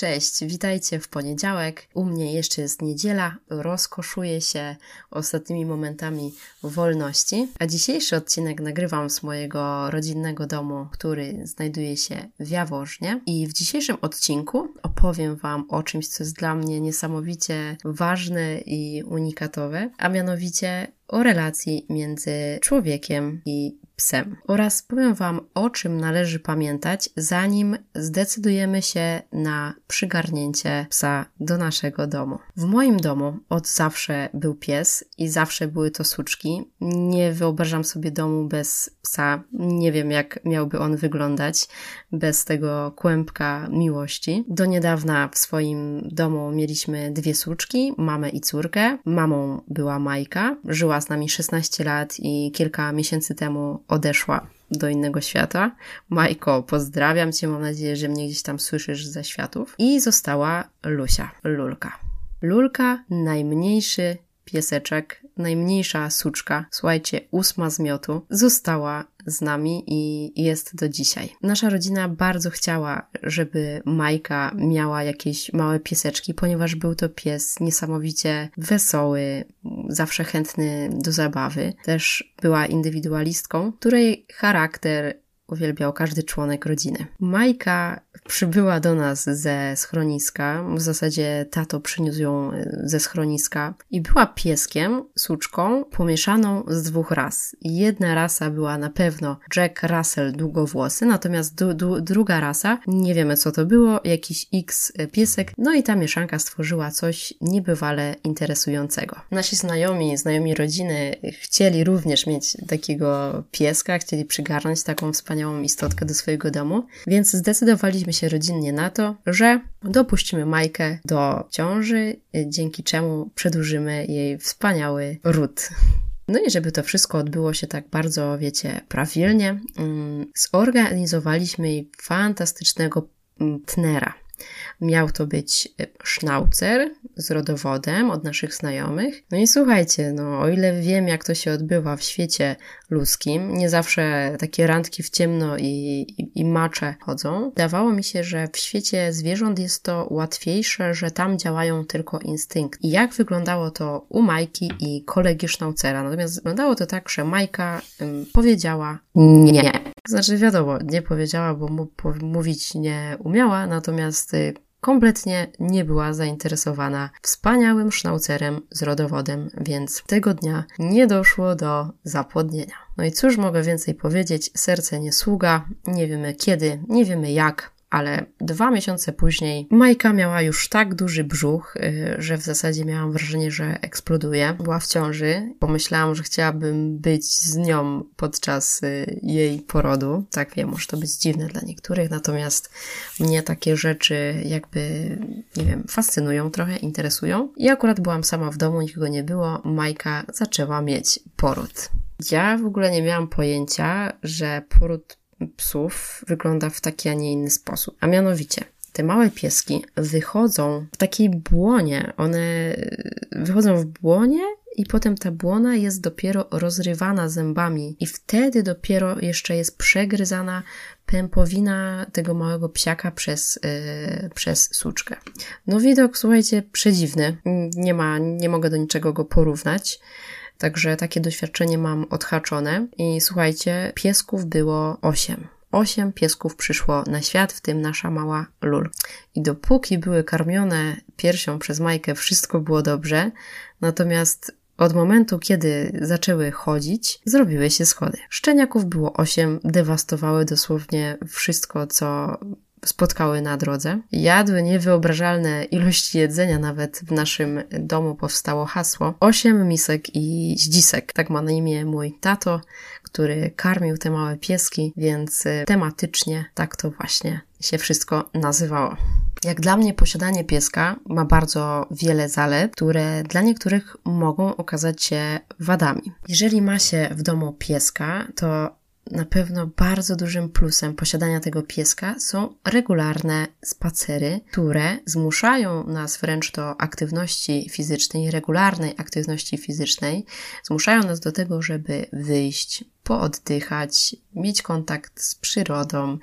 Cześć, witajcie w poniedziałek. U mnie jeszcze jest niedziela, rozkoszuję się ostatnimi momentami wolności. A dzisiejszy odcinek nagrywam z mojego rodzinnego domu, który znajduje się w Jaworznie. I w dzisiejszym odcinku opowiem Wam o czymś, co jest dla mnie niesamowicie ważne i unikatowe, a mianowicie o relacji między człowiekiem i psem. Oraz powiem Wam, o czym należy pamiętać, zanim zdecydujemy się na przygarnięcie psa do naszego domu. W moim domu od zawsze był pies i zawsze były to suczki. Nie wyobrażam sobie domu bez psa. Nie wiem, jak miałby on wyglądać bez tego kłębka miłości. Do niedawna w swoim domu mieliśmy dwie suczki, mamę i córkę. Mamą była Majka. Żyła z nami 16 lat i kilka miesięcy temu odeszła do innego świata. Majko, pozdrawiam Cię, mam nadzieję, że mnie gdzieś tam słyszysz ze światów. I została Lusia, Lulka. Lulka, najmniejszy pieseczek, najmniejsza suczka, słuchajcie, 8 zmiotu, została z nami i jest do dzisiaj. Nasza rodzina bardzo chciała, żeby Majka miała jakieś małe pieseczki, ponieważ był to pies niesamowicie wesoły, zawsze chętny do zabawy. Też była indywidualistką, której charakter uwielbiał każdy członek rodziny. Majka przybyła do nas ze schroniska, w zasadzie tato przyniósł ją ze schroniska i była pieskiem, suczką, pomieszaną z dwóch ras. Jedna rasa była na pewno Jack Russell długowłosy, natomiast druga rasa, nie wiemy co to było, jakiś X piesek, no i ta mieszanka stworzyła coś niebywale interesującego. Nasi znajomi rodziny chcieli również mieć takiego pieska, chcieli przygarnąć taką wspaniałą istotkę do swojego domu, więc zdecydowaliśmy się rodzinnie na to, że dopuścimy Majkę do ciąży, dzięki czemu przedłużymy jej wspaniały ród. No i żeby to wszystko odbyło się tak bardzo, wiecie, prawilnie, zorganizowaliśmy jej fantastycznego tnera. Miał to być sznaucer z rodowodem od naszych znajomych. No i słuchajcie, no o ile wiem, jak to się odbywa w świecie ludzkim, nie zawsze takie randki w ciemno i macze chodzą. Wydawało mi się, że w świecie zwierząt jest to łatwiejsze, że tam działają tylko instynkty. I jak wyglądało to u Majki i kolegi sznaucera? Natomiast wyglądało to tak, że Majka powiedziała nie. Znaczy wiadomo, nie powiedziała, bo mówić nie umiała, natomiast kompletnie nie była zainteresowana wspaniałym sznaucerem z rodowodem, więc tego dnia nie doszło do zapłodnienia. No i cóż mogę więcej powiedzieć, serce nie sługa, nie wiemy kiedy, nie wiemy jak, ale 2 miesiące później Majka miała już tak duży brzuch, że w zasadzie miałam wrażenie, że eksploduje. Była w ciąży. Pomyślałam, że chciałabym być z nią podczas jej porodu. Tak wiem, może to być dziwne dla niektórych, natomiast mnie takie rzeczy jakby, nie wiem, fascynują trochę, interesują. I akurat byłam sama w domu, nikogo nie było. Majka zaczęła mieć poród. Ja w ogóle nie miałam pojęcia, że poród psów wygląda w taki, a nie inny sposób. A mianowicie, te małe pieski wychodzą w takiej błonie. One wychodzą w błonie i potem ta błona jest dopiero rozrywana zębami i wtedy dopiero jeszcze jest przegryzana pępowina tego małego psiaka przez suczkę. No widok, słuchajcie, przedziwny. Nie mogę do niczego go porównać. Także takie doświadczenie mam odhaczone i słuchajcie, piesków było 8. 8 piesków przyszło na świat, w tym nasza mała Lul. I dopóki były karmione piersią przez Majkę, wszystko było dobrze, natomiast od momentu, kiedy zaczęły chodzić, zrobiły się schody. Szczeniaków było 8, dewastowały dosłownie wszystko, co spotkały na drodze. Jadły niewyobrażalne ilości jedzenia, nawet w naszym domu powstało hasło 8 misek i ździsek. Tak ma na imię mój tato, który karmił te małe pieski, więc tematycznie tak to właśnie się wszystko nazywało. Jak dla mnie posiadanie pieska ma bardzo wiele zalet, które dla niektórych mogą okazać się wadami. Jeżeli ma się w domu pieska, to na pewno bardzo dużym plusem posiadania tego pieska są regularne spacery, które zmuszają nas wręcz do aktywności fizycznej, regularnej aktywności fizycznej, zmuszają nas do tego, żeby wyjść, pooddychać, mieć kontakt z przyrodą,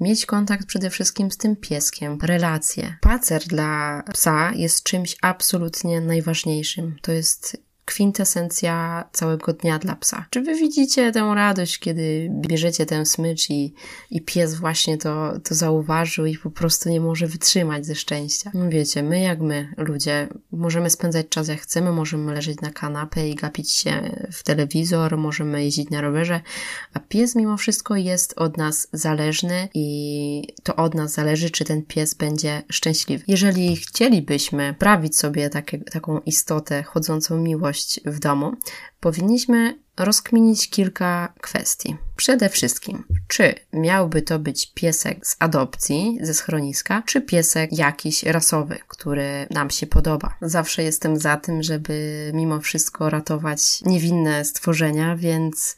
mieć kontakt przede wszystkim z tym pieskiem, relacje. Spacer dla psa jest czymś absolutnie najważniejszym. To jest kwintesencja całego dnia dla psa. Czy wy widzicie tę radość, kiedy bierzecie tę smycz i pies właśnie to zauważył i po prostu nie może wytrzymać ze szczęścia? No wiecie, my jak my, ludzie, możemy spędzać czas jak chcemy, możemy leżeć na kanapie i gapić się w telewizor, możemy jeździć na rowerze, a pies mimo wszystko jest od nas zależny i to od nas zależy, czy ten pies będzie szczęśliwy. Jeżeli chcielibyśmy sprawić sobie taką istotę chodzącą miłość w domu, powinniśmy rozkminić kilka kwestii. Przede wszystkim, czy miałby to być piesek z adopcji, ze schroniska, czy piesek jakiś rasowy, który nam się podoba. Zawsze jestem za tym, żeby mimo wszystko ratować niewinne stworzenia, więc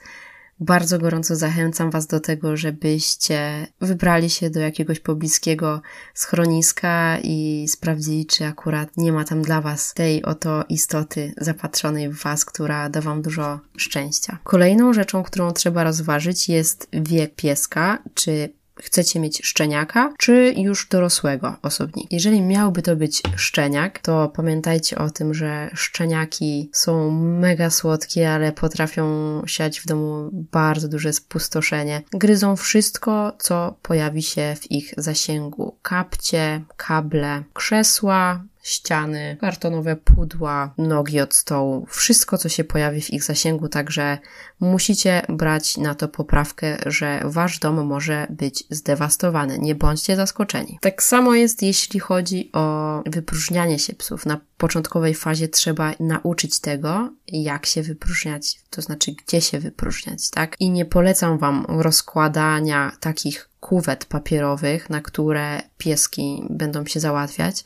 bardzo gorąco zachęcam Was do tego, żebyście wybrali się do jakiegoś pobliskiego schroniska i sprawdzili, czy akurat nie ma tam dla Was tej oto istoty zapatrzonej w Was, która da Wam dużo szczęścia. Kolejną rzeczą, którą trzeba rozważyć, jest wiek pieska, czy chcecie mieć szczeniaka, czy już dorosłego osobnika. Jeżeli miałby to być szczeniak, to pamiętajcie o tym, że szczeniaki są mega słodkie, ale potrafią siać w domu bardzo duże spustoszenie. Gryzą wszystko, co pojawi się w ich zasięgu. Kapcie, kable, krzesła, ściany, kartonowe pudła, nogi od stołu, wszystko co się pojawi w ich zasięgu, także musicie brać na to poprawkę, że wasz dom może być zdewastowany, nie bądźcie zaskoczeni. Tak samo jest jeśli chodzi o wypróżnianie się psów. Na początkowej fazie trzeba nauczyć tego, jak się wypróżniać, to znaczy gdzie się wypróżniać, tak? I nie polecam wam rozkładania takich kuwet papierowych, na które pieski będą się załatwiać,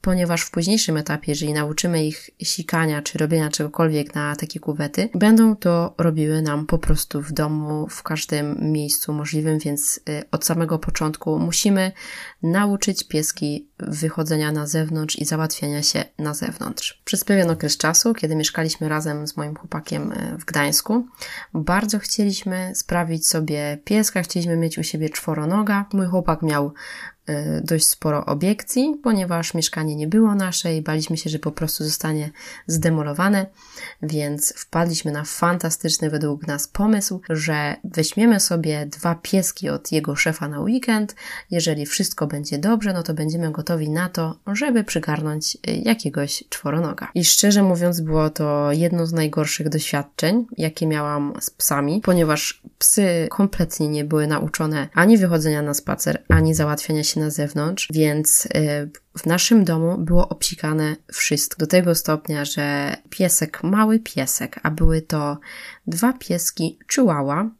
ponieważ w późniejszym etapie, jeżeli nauczymy ich sikania czy robienia czegokolwiek na takie kuwety, będą to robiły nam po prostu w domu, w każdym miejscu możliwym, więc od samego początku musimy nauczyć pieski wychodzenia na zewnątrz i załatwiania się na zewnątrz. Przez pewien okres czasu, kiedy mieszkaliśmy razem z moim chłopakiem w Gdańsku, bardzo chcieliśmy sprawić sobie pieska, chcieliśmy mieć u siebie czworonoga. Mój chłopak miał dość sporo obiekcji, ponieważ mieszkanie nie było nasze i baliśmy się, że po prostu zostanie zdemolowane, więc wpadliśmy na fantastyczny według nas pomysł, że weźmiemy sobie 2 pieski od jego szefa na weekend. Jeżeli wszystko będzie dobrze, no to będziemy gotowi na to, żeby przygarnąć jakiegoś czworonoga. I szczerze mówiąc, było to jedno z najgorszych doświadczeń, jakie miałam z psami, ponieważ psy kompletnie nie były nauczone ani wychodzenia na spacer, ani załatwiania się na zewnątrz, więc w naszym domu było obsikane wszystko. Do tego stopnia, że piesek, mały piesek, a były to 2 pieski chihuahua,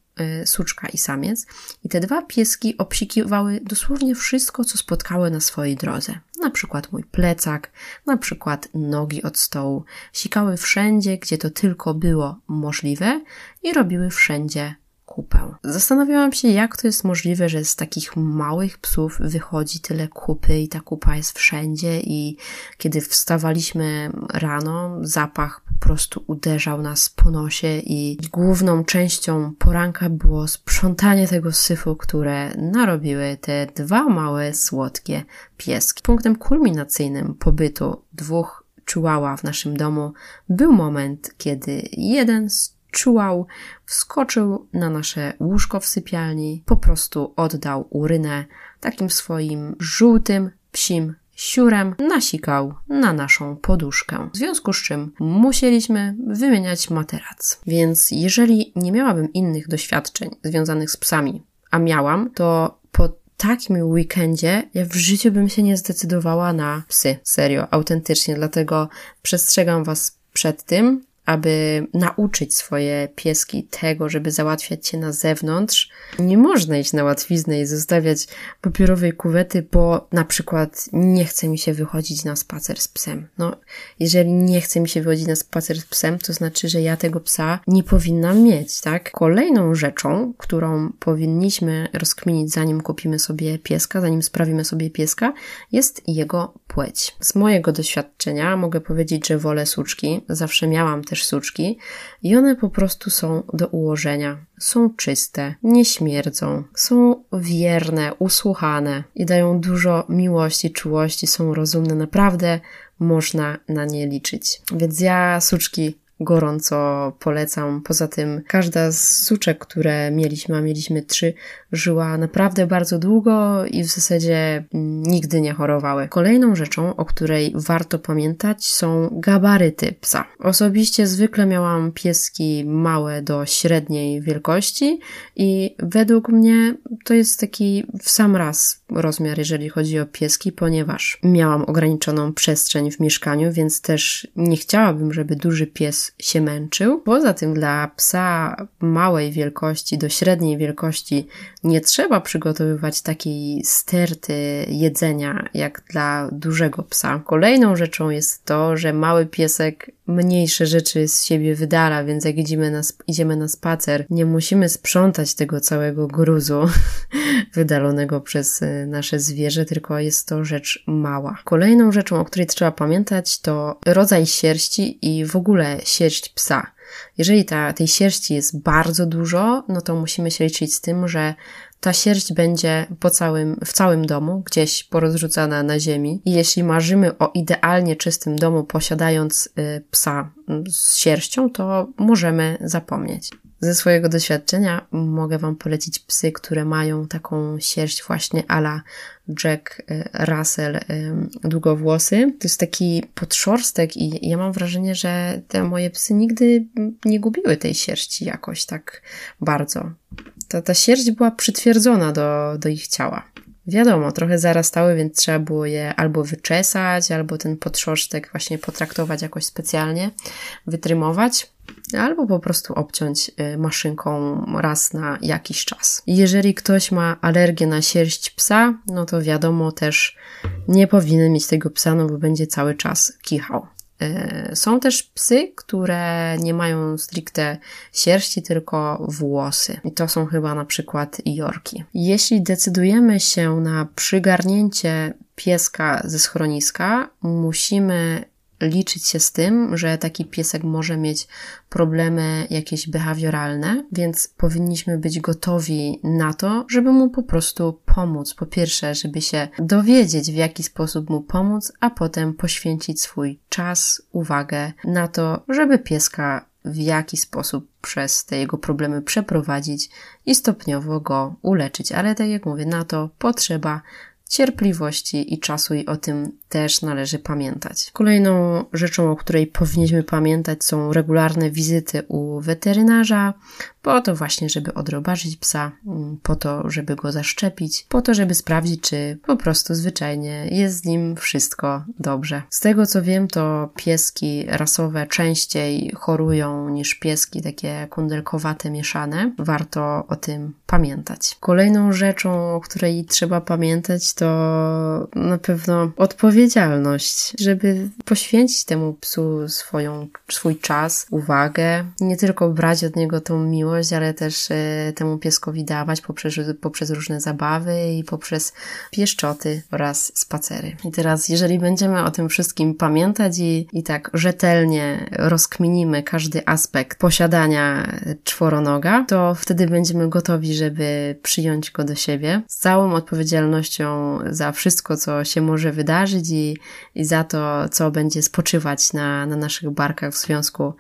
suczka i samiec, i te 2 pieski obsikiwały dosłownie wszystko, co spotkały na swojej drodze. Na przykład mój plecak, na przykład nogi od stołu. Sikały wszędzie, gdzie to tylko było możliwe i robiły wszędzie kupę. Zastanawiałam się, jak to jest możliwe, że z takich małych psów wychodzi tyle kupy i ta kupa jest wszędzie, i kiedy wstawaliśmy rano, zapach po prostu uderzał nas po nosie i główną częścią poranka było sprzątanie tego syfu, które narobiły te 2 małe, słodkie pieski. Punktem kulminacyjnym pobytu 2 chihuahua w naszym domu był moment, kiedy jeden z chihuahua wskoczył na nasze łóżko w sypialni, po prostu oddał urynę, takim swoim żółtym, psim siurem nasikał na naszą poduszkę. W związku z czym musieliśmy wymieniać materac. Więc jeżeli nie miałabym innych doświadczeń związanych z psami, a miałam, to po takim weekendzie ja w życiu bym się nie zdecydowała na psy. Serio, autentycznie. Dlatego przestrzegam Was przed tym, aby nauczyć swoje pieski tego, żeby załatwiać się na zewnątrz. Nie można iść na łatwiznę i zostawiać papierowej kuwety, bo na przykład nie chce mi się wychodzić na spacer z psem. No, jeżeli nie chce mi się wychodzić na spacer z psem, to znaczy, że ja tego psa nie powinnam mieć, tak? Kolejną rzeczą, którą powinniśmy rozkminić, zanim kupimy sobie pieska, zanim sprawimy sobie pieska, jest jego płeć. Z mojego doświadczenia mogę powiedzieć, że wolę suczki. Zawsze miałam też też suczki i one po prostu są do ułożenia. Są czyste, nie śmierdzą, są wierne, usłuchane i dają dużo miłości, czułości, są rozumne, naprawdę można na nie liczyć. Więc ja suczki gorąco polecam. Poza tym każda z suczek, które mieliśmy, a mieliśmy 3, żyła naprawdę bardzo długo i w zasadzie nigdy nie chorowały. Kolejną rzeczą, o której warto pamiętać, są gabaryty psa. Osobiście zwykle miałam pieski małe do średniej wielkości i według mnie to jest taki w sam raz rozmiar, jeżeli chodzi o pieski, ponieważ miałam ograniczoną przestrzeń w mieszkaniu, więc też nie chciałabym, żeby duży pies się męczył. Poza tym dla psa małej wielkości do średniej wielkości nie trzeba przygotowywać takiej sterty jedzenia jak dla dużego psa. Kolejną rzeczą jest to, że mały piesek mniejsze rzeczy z siebie wydala, więc jak idziemy na spacer, nie musimy sprzątać tego całego gruzu wydalonego przez nasze zwierzę, tylko jest to rzecz mała. Kolejną rzeczą, o której trzeba pamiętać, to rodzaj sierści i w ogóle sierść psa. Jeżeli tej sierści jest bardzo dużo, no to musimy się liczyć z tym, że ta sierść będzie w całym domu, gdzieś porozrzucana na ziemi. I jeśli marzymy o idealnie czystym domu, posiadając psa z sierścią, to możemy zapomnieć. Ze swojego doświadczenia mogę Wam polecić psy, które mają taką sierść właśnie à la Jack Russell, długowłosy. To jest taki podszorstek i ja mam wrażenie, że te moje psy nigdy nie gubiły tej sierści jakoś tak bardzo. Ta sierść była przytwierdzona do ich ciała. Wiadomo, trochę zarastały, więc trzeba było je albo wyczesać, albo ten podszorstek właśnie potraktować jakoś specjalnie, wytrymować, albo po prostu obciąć maszynką raz na jakiś czas. Jeżeli ktoś ma alergię na sierść psa, no to wiadomo, też nie powinien mieć tego psa, no bo będzie cały czas kichał. Są też psy, które nie mają stricte sierści, tylko włosy. I to są chyba na przykład jorki. Jeśli decydujemy się na przygarnięcie pieska ze schroniska, musimy liczyć się z tym, że taki piesek może mieć problemy jakieś behawioralne, więc powinniśmy być gotowi na to, żeby mu po prostu pomóc. Po pierwsze, żeby się dowiedzieć, w jaki sposób mu pomóc, a potem poświęcić swój czas, uwagę na to, żeby pieska w jaki sposób przez te jego problemy przeprowadzić i stopniowo go uleczyć. Ale tak jak mówię, na to potrzeba cierpliwości i czasu i o tym też należy pamiętać. Kolejną rzeczą, o której powinniśmy pamiętać, są regularne wizyty u weterynarza, po to właśnie, żeby odrobaczyć psa, po to, żeby go zaszczepić, po to, żeby sprawdzić, czy po prostu zwyczajnie jest z nim wszystko dobrze. Z tego, co wiem, to pieski rasowe częściej chorują niż pieski takie kundelkowate, mieszane. Warto o tym pamiętać. Kolejną rzeczą, o której trzeba pamiętać, to na pewno odpowiedzialność, żeby poświęcić temu psu swój czas, uwagę, nie tylko brać od niego tą miłość, ale też temu pieskowi dawać poprzez różne zabawy i poprzez pieszczoty oraz spacery. I teraz, jeżeli będziemy o tym wszystkim pamiętać i tak rzetelnie rozkminimy każdy aspekt posiadania czworonoga, to wtedy będziemy gotowi, żeby przyjąć go do siebie z całą odpowiedzialnością za wszystko, co się może wydarzyć i za to, co będzie spoczywać na naszych barkach w związku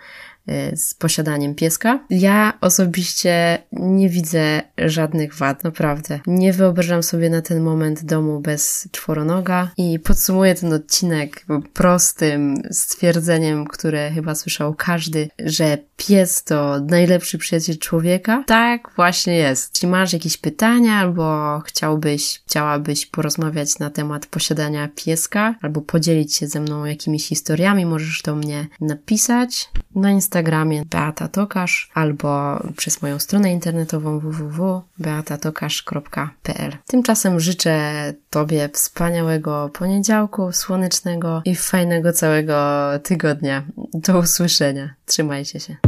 z posiadaniem pieska. Ja osobiście nie widzę żadnych wad, naprawdę. Nie wyobrażam sobie na ten moment domu bez czworonoga i podsumuję ten odcinek prostym stwierdzeniem, które chyba słyszał każdy, że pies to najlepszy przyjaciel człowieka. Tak właśnie jest. Jeśli masz jakieś pytania albo chciałabyś porozmawiać na temat posiadania pieska albo podzielić się ze mną jakimiś historiami, możesz do mnie napisać na Instagramie Beata Tokasz albo przez moją stronę internetową www.beatatokasz.pl. Tymczasem życzę Tobie wspaniałego poniedziałku, słonecznego i fajnego całego tygodnia. Do usłyszenia. Trzymajcie się.